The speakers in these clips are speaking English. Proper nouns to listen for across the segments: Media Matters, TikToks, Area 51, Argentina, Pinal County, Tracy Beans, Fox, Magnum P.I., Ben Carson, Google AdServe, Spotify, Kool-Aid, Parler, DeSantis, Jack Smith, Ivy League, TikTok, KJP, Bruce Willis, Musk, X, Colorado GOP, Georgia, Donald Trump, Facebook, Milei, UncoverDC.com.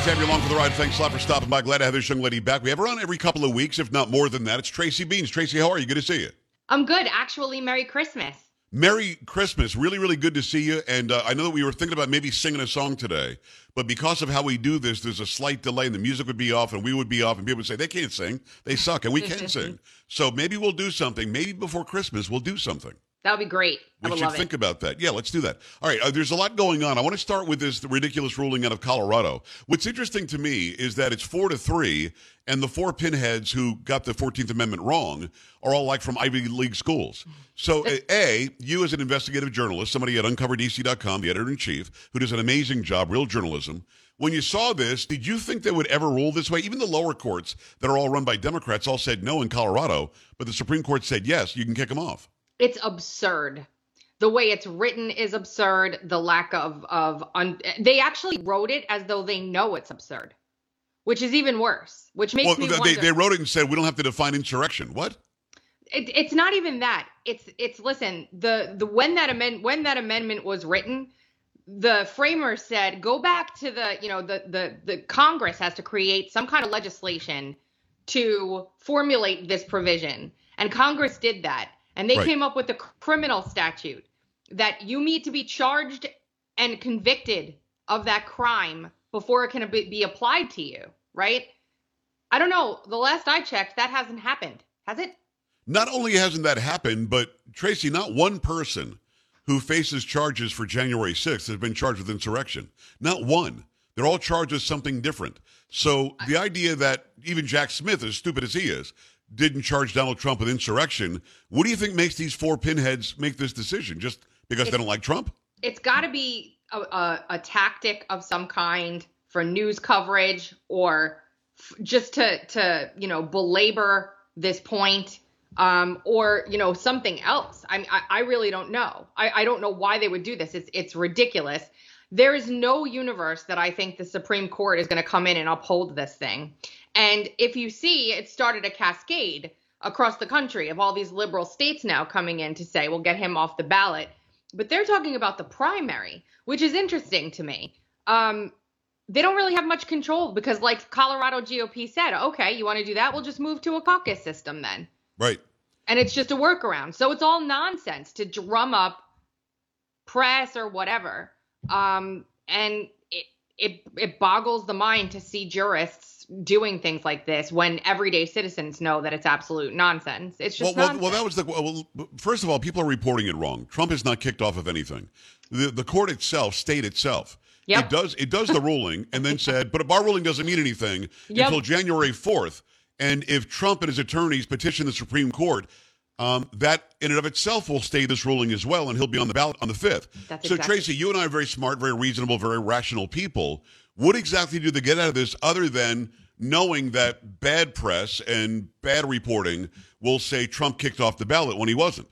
Great to have you along for the ride. Thanks a lot for stopping by. Glad to have this young lady back. We have her on every couple of weeks, if not more than that. It's Tracy Beans. Tracy, how are you? Good to see you. I'm good. Actually, Merry Christmas. Merry Christmas. Really, really good to see you. And I know that we were thinking about maybe singing a song today, but because of how we do this, there's a slight delay and the music would be off and we would be off and people would say, they can't sing. They suck. And we can sing. So maybe we'll do something. Maybe before Christmas, we'll do something. That would be great. We should think about that. Yeah, let's do that. All right, there's a lot going on. I want to start with this ridiculous ruling out of Colorado. What's interesting to me is that it's 4-3, and the four pinheads who got the 14th Amendment wrong are all like from Ivy League schools. So, A, you as an investigative journalist, somebody at UncoverDC.com, the editor-in-chief, who does an amazing job, real journalism, when you saw this, did you think they would ever rule this way? Even the lower courts that are all run by Democrats all said no in Colorado, but the Supreme Court said yes, you can kick them off. It's absurd. The way it's written is absurd. The lack they actually wrote it as though they know it's absurd, which is even worse, which makes me wonder. They wrote it and said, we don't have to define insurrection. What? It's not even that. It's listen, when that amendment was written, the framers said, go back to the Congress has to create some kind of legislation to formulate this provision. And Congress did that. And they came up with a criminal statute that you need to be charged and convicted of that crime before it can be applied to you, right? I don't know. The last I checked, that hasn't happened, has it? Not only hasn't that happened, but, Tracy, not one person who faces charges for January 6th has been charged with insurrection. Not one. They're all charged with something different. So the idea that even Jack Smith, as stupid as he is, didn't charge Donald Trump with insurrection. What do you think makes these four pinheads make this decision? Just because they don't like Trump? It's got to be a tactic of some kind for news coverage or just to belabor this point or something else. I really don't know. I don't know why they would do this. It's ridiculous. There is no universe that I think the Supreme Court is going to come in and uphold this thing. And if you see, it started a cascade across the country of all these liberal states now coming in to say, we'll get him off the ballot. But they're talking about the primary, which is interesting to me. They don't really have much control because like Colorado GOP said, okay, you want to do that? We'll just move to a caucus system then. Right. And it's just a workaround. So it's all nonsense to drum up press or whatever. And it boggles the mind to see jurists doing things like this when everyday citizens know that it's absolute nonsense. It's just nonsense. First of all, people are reporting it wrong. Trump is not kicked off of anything. The court itself, state itself, yep. It does the ruling and then said, but a bar ruling doesn't mean anything until January 4th. And if Trump and his attorneys petition the Supreme Court, that in and of itself will stay this ruling as well, and he'll be on the ballot on the 5th. Tracy, you and I are very smart, very reasonable, very rational people. What exactly do they get out of this other than knowing that bad press and bad reporting will say Trump kicked off the ballot when he wasn't?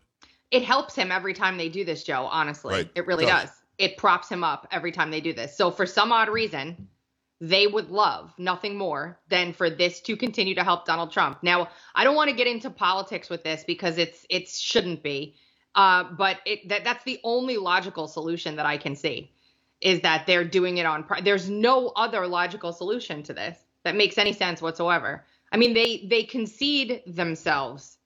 It helps him every time they do this, Joe, honestly. Right. It really does. It props him up every time they do this. So for some odd reason, they would love nothing more than for this to continue to help Donald Trump. Now, I don't want to get into politics with this because it shouldn't be, but that's the only logical solution that I can see. Is that they're doing it on – there's no other logical solution to this that makes any sense whatsoever. I mean, they concede themselves,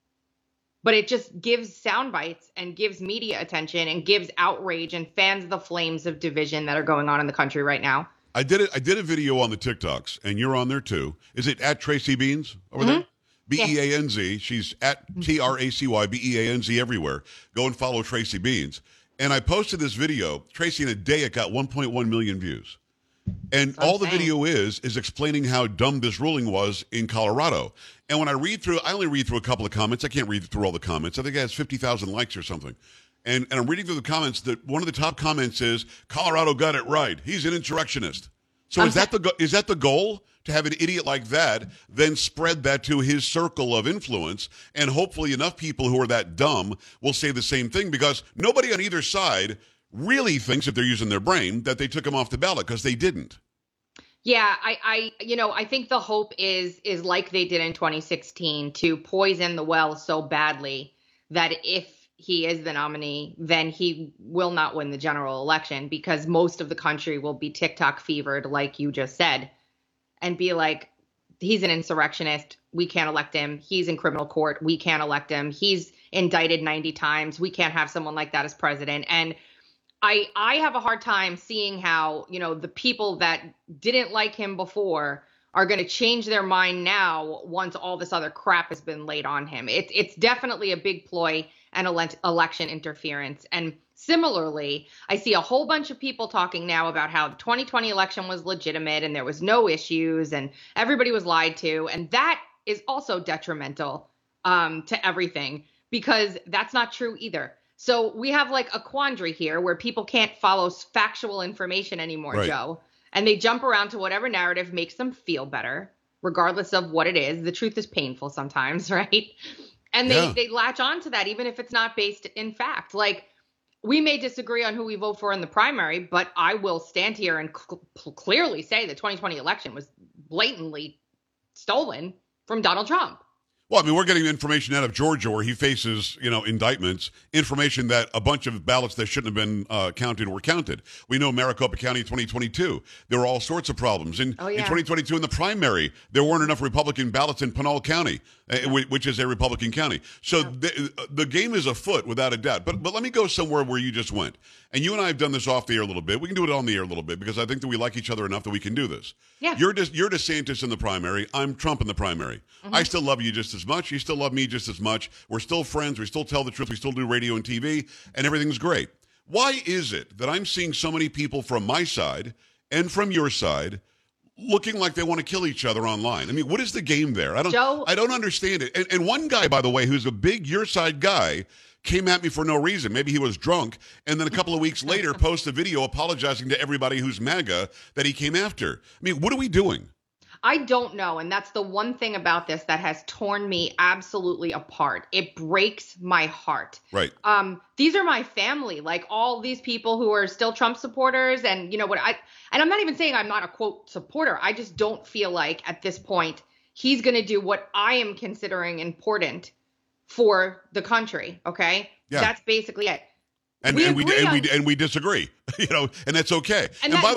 but it just gives sound bites and gives media attention and gives outrage and fans the flames of division that are going on in the country right now. I did a video on the TikToks, and you're on there too. Is it at Tracy Beans over there? B-E-A-N-Z. She's at T-R-A-C-Y-B-E-A-N-Z everywhere. Go and follow Tracy Beans. And I posted this video, Tracy, in a day it got 1.1 million views. And all the video is explaining how dumb this ruling was in Colorado. And when I read through, I only read through a couple of comments. I can't read through all the comments. I think it has 50,000 likes or something. And I'm reading through the comments that one of the top comments is, Colorado got it right. He's an insurrectionist. So is that the goal? To have an idiot like that, then spread that to his circle of influence, and hopefully enough people who are that dumb will say the same thing, because nobody on either side really thinks, if they're using their brain, that they took him off the ballot, because they didn't. Yeah, I think the hope is like they did in 2016, to poison the well so badly that if he is the nominee, then he will not win the general election, because most of the country will be TikTok fevered, like you just said. and be like, he's an insurrectionist. We can't elect him. He's in criminal court. We can't elect him. He's indicted 90 times. We can't have someone like that as president. And I have a hard time seeing how, you know, the people that didn't like him before are going to change their mind now once all this other crap has been laid on him. It's definitely a big ploy and election interference. And similarly, I see a whole bunch of people talking now about how the 2020 election was legitimate and there was no issues and everybody was lied to. And that is also detrimental to everything, because that's not true either. So we have like a quandary here where people can't follow factual information anymore, right, Joe. And they jump around to whatever narrative makes them feel better, regardless of what it is. The truth is painful sometimes, right? And they latch on to that, even if it's not based in fact. Like, we may disagree on who we vote for in the primary, but I will stand here and clearly say the 2020 election was blatantly stolen from Donald Trump. Well, I mean, we're getting information out of Georgia where he faces, you know, indictments, information that a bunch of ballots that shouldn't have been counted were counted. We know Maricopa County 2022, there were all sorts of problems. In 2022, in the primary, there weren't enough Republican ballots in Pinal County, which is a Republican county. So the game is afoot, without a doubt. But let me go somewhere where you just went. And you and I have done this off the air a little bit. We can do it on the air a little bit, because I think that we like each other enough that we can do this. Yeah. You're DeSantis in the primary. I'm Trump in the primary. Mm-hmm. I still love you just as much. You still love me just as much. We're still friends. We still tell the truth. We still do radio and TV, and everything's great. Why is it that I'm seeing so many people from my side and from your side looking like they want to kill each other online? I mean, what is the game there? I don't understand it. And one guy, by the way, who's a big your side guy, came at me for no reason. Maybe he was drunk, and then a couple of weeks later posted a video apologizing to everybody who's MAGA that he came after. I mean, what are we doing? I don't know, and that's the one thing about this that has torn me absolutely apart. It breaks my heart. Right. These are my family, like all these people who are still Trump supporters, and you know what? I'm not even saying I'm not a quote supporter. I just don't feel like at this point he's going to do what I am considering important for the country. Okay. Yeah. That's basically it. And we disagree, you know, and that's okay. And by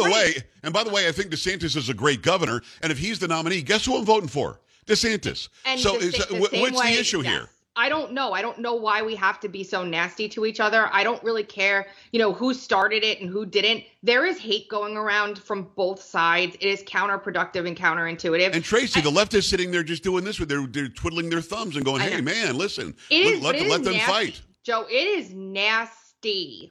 the way, I think DeSantis is a great governor. And if he's the nominee, guess who I'm voting for? DeSantis. And so what's the issue here? I don't know. I don't know why we have to be so nasty to each other. I don't really care, you know, who started it and who didn't. There is hate going around from both sides. It is counterproductive and counterintuitive. And Tracy, the left is sitting there just doing this with they're twiddling their thumbs and going, "Hey, man, listen, let them fight." Joe, it is nasty.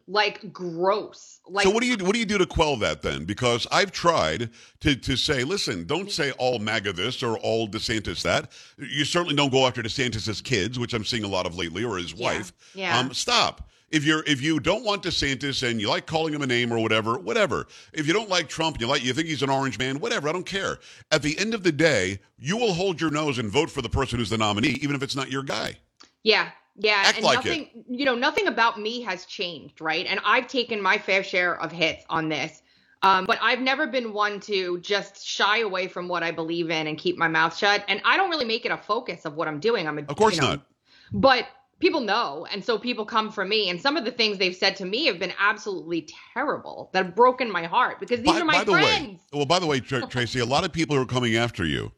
Like gross. Like, so what do you do to quell that then? Because I've tried to say, listen, don't say all MAGA this or all DeSantis that. You certainly don't go after DeSantis's kids, which I'm seeing a lot of lately, or his wife. Yeah. Stop. If you don't want DeSantis and you like calling him a name or whatever. If you don't like Trump and you think he's an orange man, whatever, I don't care. At the end of the day, you will hold your nose and vote for the person who's the nominee, even if it's not your guy. Yeah. Yeah, act and like nothing, it. You know, nothing about me has changed, right? And I've taken my fair share of hits on this, but I've never been one to just shy away from what I believe in and keep my mouth shut. And I don't really make it a focus of what I'm doing. Of course not. But people know, and so people come for me. And some of the things they've said to me have been absolutely terrible, that have broken my heart, because these are my friends. By the way, Tracy, a lot of people who are coming after you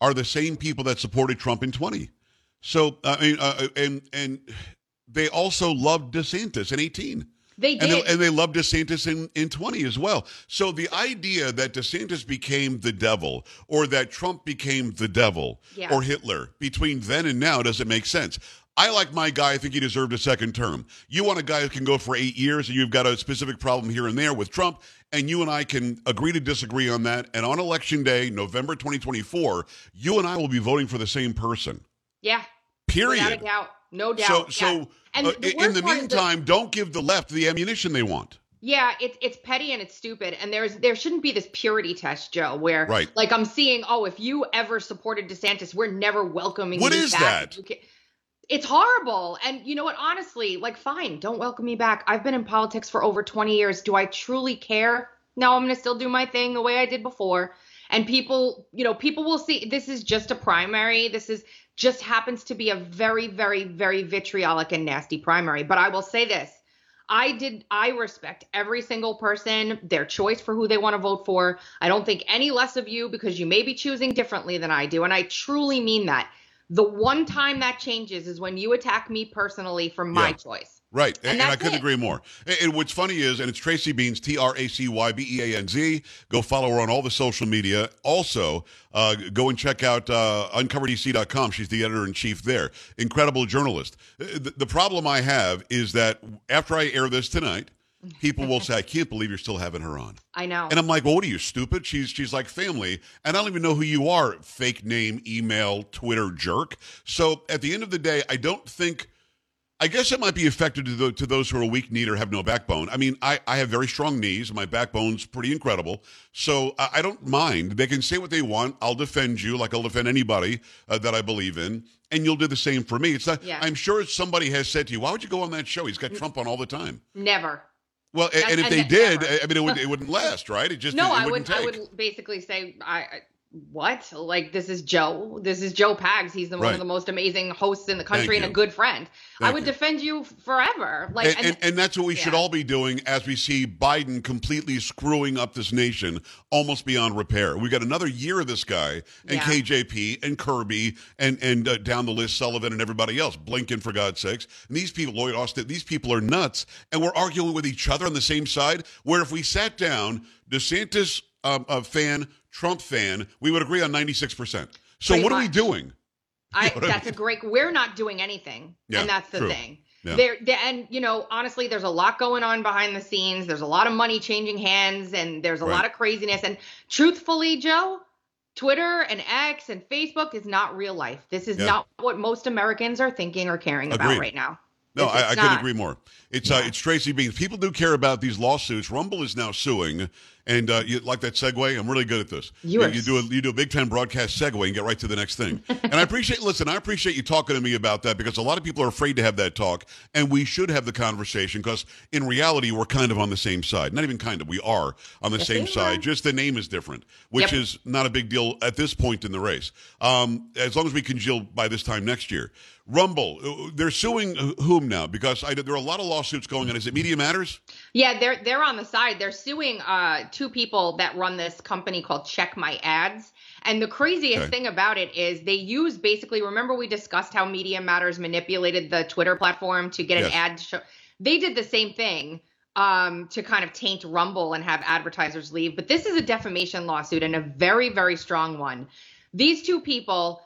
are the same people that supported Trump in 2020. So, I mean, and they also loved DeSantis in 2018. They did. And they loved DeSantis in 2020 as well. So the idea that DeSantis became the devil, or that Trump became the devil, or Hitler, between then and now doesn't make sense. I like my guy. I think he deserved a second term. You want a guy who can go for 8 years, and you've got a specific problem here and there with Trump, and you and I can agree to disagree on that. And on Election Day, November 2024, you and I will be voting for the same person. Yeah. Period. Without a doubt. No doubt. So and in the meantime, don't give the left the ammunition they want. Yeah, it's petty and it's stupid. And there shouldn't be this purity test, Joe, where like I'm seeing, oh, if you ever supported DeSantis, we're never welcoming you back. What is that? It's horrible. And you know what? Honestly, like, fine, don't welcome me back. I've been in politics for over 20 years. Do I truly care? No, I'm going to still do my thing the way I did before. And people will see this is just a primary. This is just happens to be a very, very, very vitriolic and nasty primary. But I will say this. I respect every single person, their choice for who they want to vote for. I don't think any less of you because you may be choosing differently than I do. And I truly mean that. The one time that changes is when you attack me personally for my choice. Right. And I couldn't agree more. And what's funny is, and it's Tracy Beans, TracyBeans. Go follow her on all the social media. Also, go and check out UncoverDC.com. She's the editor-in-chief there. Incredible journalist. The problem I have is that after I air this tonight, people will say, I can't believe you're still having her on. I know. And I'm like, well, what are you, stupid? She's like family. And I don't even know who you are, fake name, email, Twitter jerk. So at the end of the day, I don't think... I guess it might be effective to those who are weak, need, or have no backbone. I mean, I have very strong knees. My backbone's pretty incredible. So I don't mind. They can say what they want. I'll defend you like I'll defend anybody that I believe in. And you'll do the same for me. It's not. Yeah. I'm sure somebody has said to you, why would you go on that show? He's got Trump on all the time. Never. Well, and if they did, never. I mean, it wouldn't last, right? It just I would basically say, what? Like, this is Joe. This is Joe Pags. He's one of the most amazing hosts in the country and a good friend. I would defend you forever. Like, and that's what we should all be doing as we see Biden completely screwing up this nation almost beyond repair. We got another year of this guy and KJP and Kirby and down the list, Sullivan and everybody else. Blinken, for God's sakes. And these people, Lloyd Austin, these people are nuts. And we're arguing with each other on the same side, where if we sat down, DeSantis a fan, Trump fan, we would agree on 96%. So pretty what much. Are we doing? We're not doing anything. Yeah, and that's the thing. Yeah. And, you know, honestly, there's a lot going on behind the scenes. There's a lot of money changing hands and there's a lot of craziness. And truthfully, Joe, Twitter and X and Facebook is not real life. This is not what most Americans are thinking or caring about right now. No, I couldn't agree more. It's Tracy Beans. People do care about these lawsuits. Rumble is now suing, and you like that segue? I'm really good at this. You do a Big Ten broadcast segue and get right to the next thing. And I appreciate you talking to me about that, because a lot of people are afraid to have that talk, and we should have the conversation, because in reality we're kind of on the same side. Not even kind of. We are on the same side. Just the name is different, which is not a big deal at this point in the race. As long as we can congeal by this time next year. Rumble, they're suing whom now? Because there are a lot of lawsuits going on. Is it Media Matters? Yeah, they're on the side. They're suing two people that run this company called Check My Ads. And the craziest thing about it is they use basically, remember we discussed how Media Matters manipulated the Twitter platform to get an ad show? They did the same thing to kind of taint Rumble and have advertisers leave. But this is a defamation lawsuit and a very, very strong one. These two people...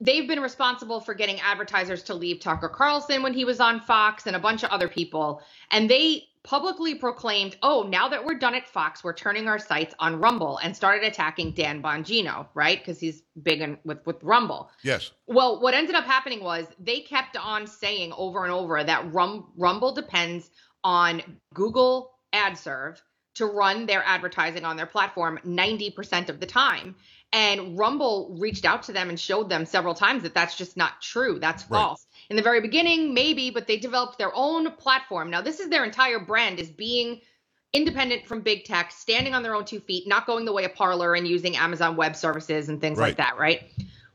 They've been responsible for getting advertisers to leave Tucker Carlson when he was on Fox and a bunch of other people. And they publicly proclaimed, oh, now that we're done at Fox, we're turning our sights on Rumble, and started attacking Dan Bongino, right? Because he's big with Rumble. Yes. Well, what ended up happening was they kept on saying over and over that Rumble depends on Google AdServe to run their advertising on their platform 90% of the time. And Rumble reached out to them and showed them several times that that's just not true. That's false. In the very beginning, maybe, but they developed their own platform. Now, this is their entire brand, is being independent from big tech, standing on their own two feet, not going the way of Parler and using Amazon Web Services and things like that, right?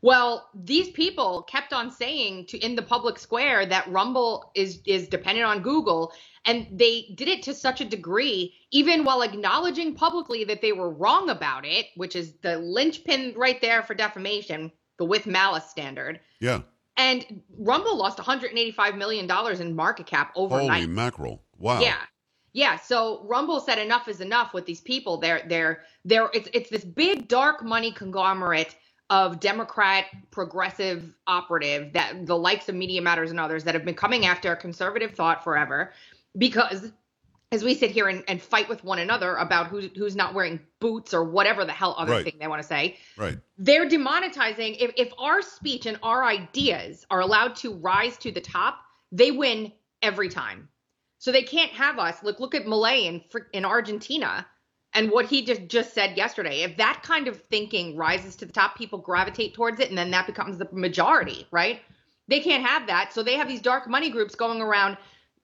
Well, these people kept on saying in the public square that Rumble is dependent on Google, and they did it to such a degree, even while acknowledging publicly that they were wrong about it, which is the linchpin right there for defamation, the with malice standard. Yeah. And Rumble lost $185 million in market cap overnight. Holy mackerel. Wow. Yeah. Yeah, so Rumble said enough is enough with these people. It's this big dark money conglomerate of Democrat progressive operative that the likes of Media Matters and others that have been coming after conservative thought forever, because as we sit here and fight with one another about who's not wearing boots or whatever the hell other thing they want to say, they're demonetizing. If our speech and our ideas are allowed to rise to the top, they win every time. So they can't have us. Look at Milei in Argentina. And what he just said yesterday, if that kind of thinking rises to the top, people gravitate towards it, and then that becomes the majority, right? They can't have that. So they have these dark money groups going around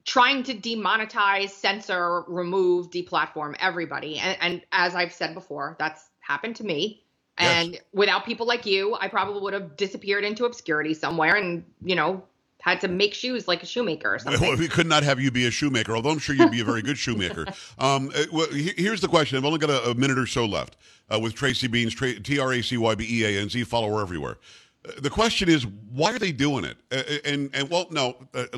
trying to demonetize, censor, remove, deplatform everybody. And as I've said before, that's happened to me. And without people like you, I probably would have disappeared into obscurity somewhere and, you know, had to make shoes like a shoemaker or something. Well, we could not have you be a shoemaker, although I'm sure you'd be a very good shoemaker. Well, here's the question. I've only got a minute or so left with Tracy Beans, TRACYBEANZ, follower everywhere. The question is, why are they doing it? Let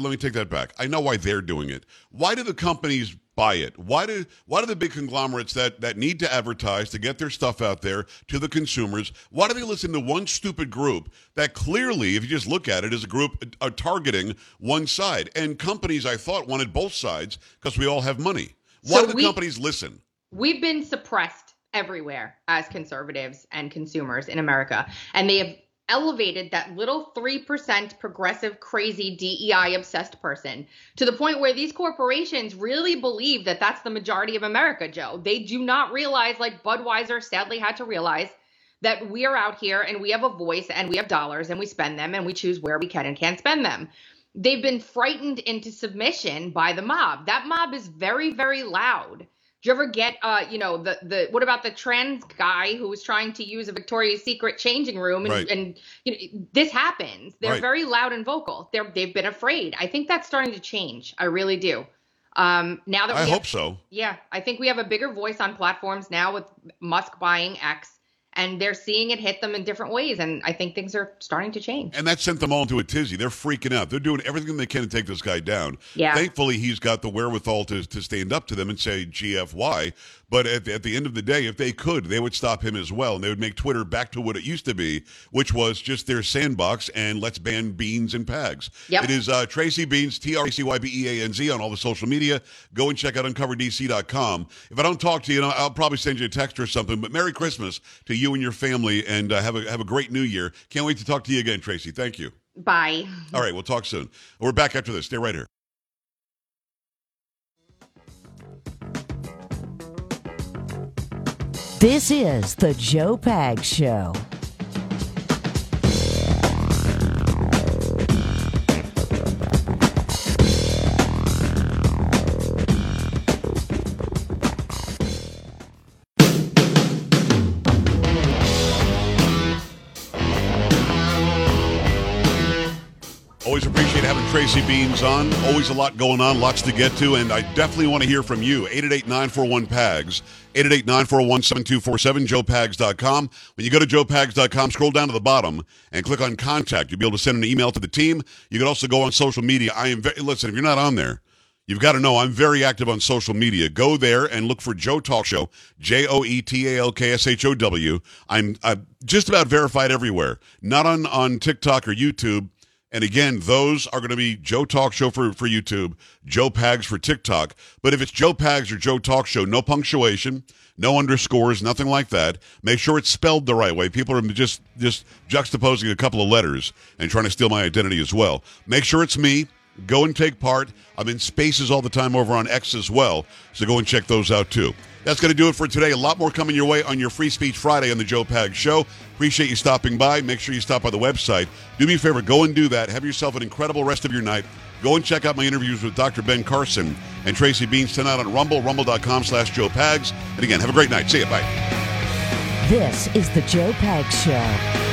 me take that back. I know why they're doing it. Why do the companies buy it? Why do the big conglomerates that need to advertise to get their stuff out there to the consumers, why do they listen to one stupid group that clearly, if you just look at it, is a group targeting one side? And companies, I thought, wanted both sides because we all have money. Why do the companies listen? We've been suppressed everywhere as conservatives and consumers in America, and they have elevated that little 3% progressive, crazy, DEI-obsessed person to the point where these corporations really believe that that's the majority of America, Joe. They do not realize, like Budweiser sadly had to realize, that we are out here and we have a voice and we have dollars and we spend them and we choose where we can and can't spend them. They've been frightened into submission by the mob. That mob is very, very loud. Do you ever get, what about the trans guy who was trying to use a Victoria's Secret changing room? And, right. And this happens. They're right. Very loud and vocal. They've been afraid. I think that's starting to change. I really do. Now that we hope so. Yeah, I think we have a bigger voice on platforms now with Musk buying X. And they're seeing it hit them in different ways, and I think things are starting to change. And that sent them all into a tizzy. They're freaking out. They're doing everything they can to take this guy down. Yeah. Thankfully, he's got the wherewithal to stand up to them and say GFY. But at the end of the day, if they could, they would stop him as well. And they would make Twitter back to what it used to be, which was just their sandbox, and let's ban beans and pags. Yep. It is Tracy Beans, TRACYBEANZ, on all the social media. Go and check out UncoverDC.com. If I don't talk to you, I'll probably send you a text or something. But Merry Christmas to you and your family, and have a great new year. Can't wait to talk to you again, Tracy. Thank you. Bye. All right, we'll talk soon. We're back after this. Stay right here. This is the Joe Pags Show. Always appreciate having Tracy Beans on. Always a lot going on, lots to get to, and I definitely want to hear from you. 888-941-PAGS, 888-941-7247, joepags.com. When you go to joepags.com, scroll down to the bottom and click on Contact. You'll be able to send an email to the team. You can also go on social media. Listen, if you're not on there, you've got to know I'm very active on social media. Go there and look for Joe Talk Show, JoeTalkshow. I'm just about verified everywhere, not on TikTok or YouTube. And again, those are going to be Joe Talk Show for YouTube, Joe Pags for TikTok. But if it's Joe Pags or Joe Talk Show, no punctuation, no underscores, nothing like that. Make sure it's spelled the right way. People are just juxtaposing a couple of letters and trying to steal my identity as well. Make sure it's me. Go and take part. I'm in spaces all the time over on X as well, so go and check those out too. That's going to do it for today. A lot more coming your way on your Free Speech Friday on the Joe Pags Show. Appreciate you stopping by. Make sure you stop by the website. Do me a favor. Go and do that. Have yourself an incredible rest of your night. Go and check out my interviews with Dr. Ben Carson and Tracy Beans tonight on Rumble, rumble.com/Joe Pags. And again, have a great night. See you. Bye. This is the Joe Pags Show.